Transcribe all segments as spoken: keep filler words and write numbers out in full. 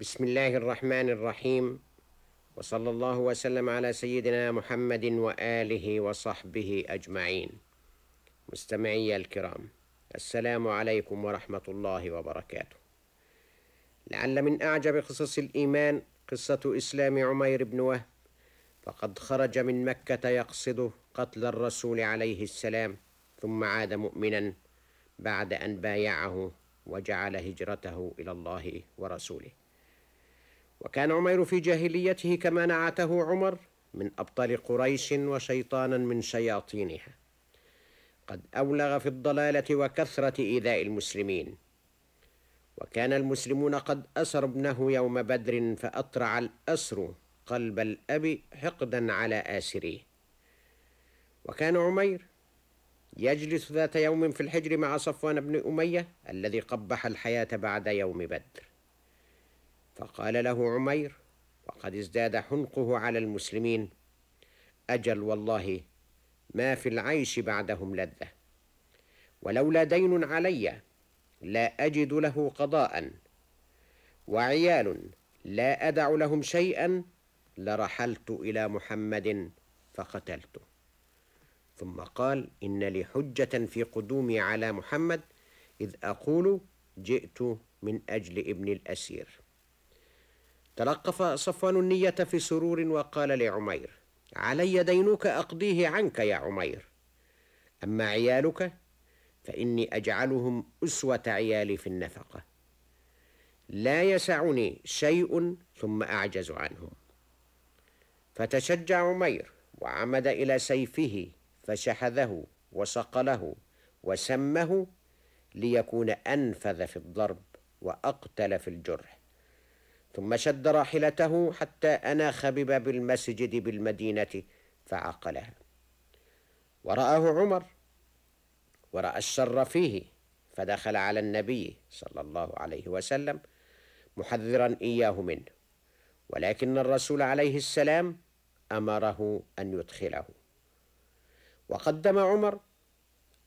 بسم الله الرحمن الرحيم، وصلى الله وسلم على سيدنا محمد وآله وصحبه أجمعين. مستمعي الكرام، السلام عليكم ورحمة الله وبركاته. لعل من أعجب قصص الإيمان قصة إسلام عمير بن وهب، فقد خرج من مكة يقصد قتل الرسول عليه السلام، ثم عاد مؤمنا بعد أن بايعه وجعل هجرته إلى الله ورسوله. وكان عمير في جاهليته كما نعته عمر من أبطال قريش وشيطانا من شياطينها، قد أولغ في الضلالة وكثرة إيذاء المسلمين. وكان المسلمون قد أسروا ابنه يوم بدر، فأطرع الأسر قلب الأب حقدا على آسره. وكان عمير يجلس ذات يوم في الحجر مع صفوان بن أمية الذي قبح الحياة بعد يوم بدر، فقال له عمير وقد ازداد حنقه على المسلمين: أجل والله ما في العيش بعدهم لذة، ولولا دين علي لا أجد له قضاء، وعيال لا أدع لهم شيئا، لرحلت إلى محمد فقتلته. ثم قال: إن لي حجة في قدومي على محمد، إذ أقول جئت من أجل ابن الأسير. تلقف صفوان النية في سرور وقال لعمير: علي دينك أقضيه عنك يا عمير، أما عيالك فإني أجعلهم أسوة عيالي في النفقة، لا يسعني شيء ثم أعجز عنهم. فتشجع عمير وعمد إلى سيفه فشحذه وصقله وسمه ليكون أنفذ في الضرب وأقتل في الجرح، ثم شد راحلته حتى أناخ بباب المسجد بالمدينة فعقلها. ورآه عمر ورأى الشر فيه، فدخل على النبي صلى الله عليه وسلم محذرا إياه منه، ولكن الرسول عليه السلام أمره أن يدخله. وقدم عمر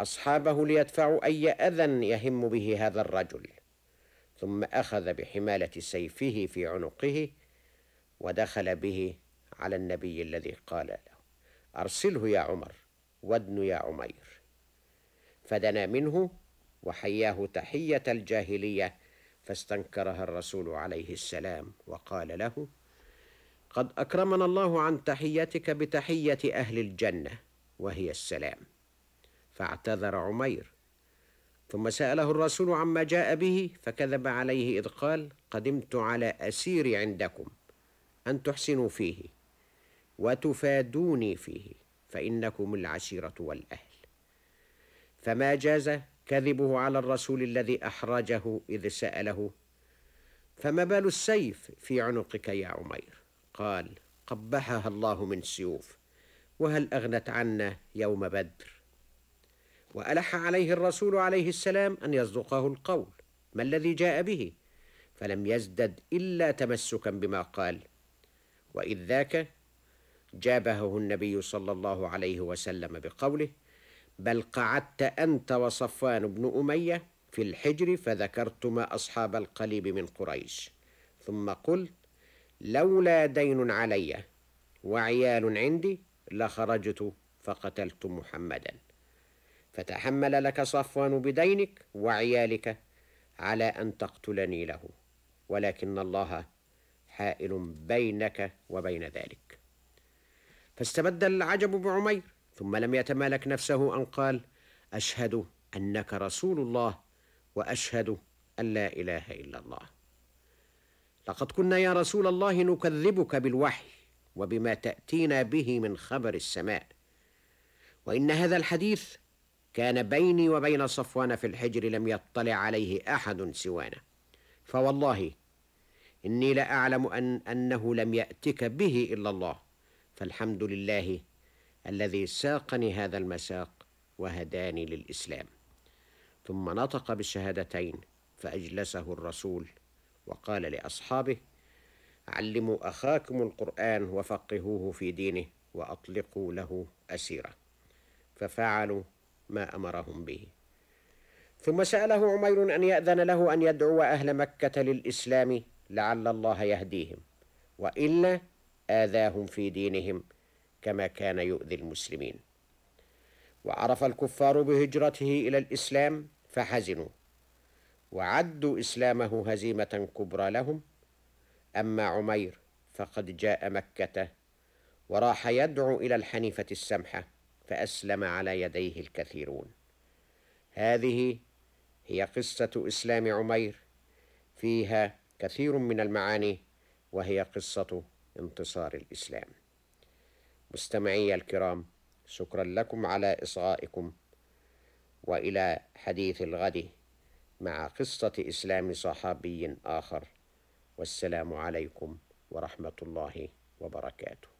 أصحابه ليدفعوا أي أذى يهم به هذا الرجل، ثم أخذ بحمالة سيفه في عنقه ودخل به على النبي الذي قال له: أرسله يا عمر، وادن يا عمير. فدنا منه وحياه تحية الجاهلية، فاستنكرها الرسول عليه السلام وقال له: قد أكرمنا الله عن تحيتك بتحية أهل الجنة وهي السلام. فاعتذر عمير، ثم سأله الرسول عما جاء به، فكذب عليه إذ قال: قدمت على أسيري عندكم أن تحسنوا فيه وتفادوني فيه، فإنكم العشيرة والأهل. فما جاز كذبه على الرسول الذي أحرجه إذ سأله: فما بال السيف في عنقك يا عمير؟ قال: قبحها الله من سيوف، وهل أغنت عنا يوم بدر؟ وألح عليه الرسول عليه السلام أن يصدقه القول ما الذي جاء به، فلم يزدد إلا تمسكا بما قال. وإذ ذاك جابهه النبي صلى الله عليه وسلم بقوله: بل قعدت أنت وصفوان بن أمية في الحجر فذكرتما أصحاب القليب من قريش، ثم قلت: لولا دين علي وعيال عندي لخرجت فقتلت محمدا، فتحمل لك صفوان بدينك وعيالك على أن تقتلني له، ولكن الله حائل بينك وبين ذلك. فاستبد العجب بعمير، ثم لم يتمالك نفسه أن قال: أشهد أنك رسول الله، وأشهد أن لا إله إلا الله. لقد كنا يا رسول الله نكذبك بالوحي وبما تأتينا به من خبر السماء، وإن هذا الحديث كان بيني وبين صفوان في الحجر لم يطلع عليه أحد سوانا، فوالله إني لأعلم أن أنه لم يأتك به إلا الله، فالحمد لله الذي ساقني هذا المساق وهداني للإسلام. ثم نطق بالشهادتين فأجلسه الرسول وقال لأصحابه: علموا أخاكم القرآن وفقهوه في دينه وأطلقوا له أسيرة. ففعلوا ما أمرهم به. ثم سأله عمير أن يأذن له أن يدعو أهل مكة للإسلام لعل الله يهديهم، وإلا آذاهم في دينهم كما كان يؤذي المسلمين. وعرف الكفار بهجرته إلى الإسلام فحزنوا، وعدوا إسلامه هزيمة كبرى لهم. أما عمير فقد جاء مكة وراح يدعو إلى الحنيفة السمحة، فأسلم على يديه الكثيرون. هذه هي قصة إسلام عمير، فيها كثير من المعاني، وهي قصة انتصار الإسلام. مستمعي الكرام، شكرا لكم على إصغائكم، وإلى حديث الغد مع قصة إسلام صحابي آخر، والسلام عليكم ورحمة الله وبركاته.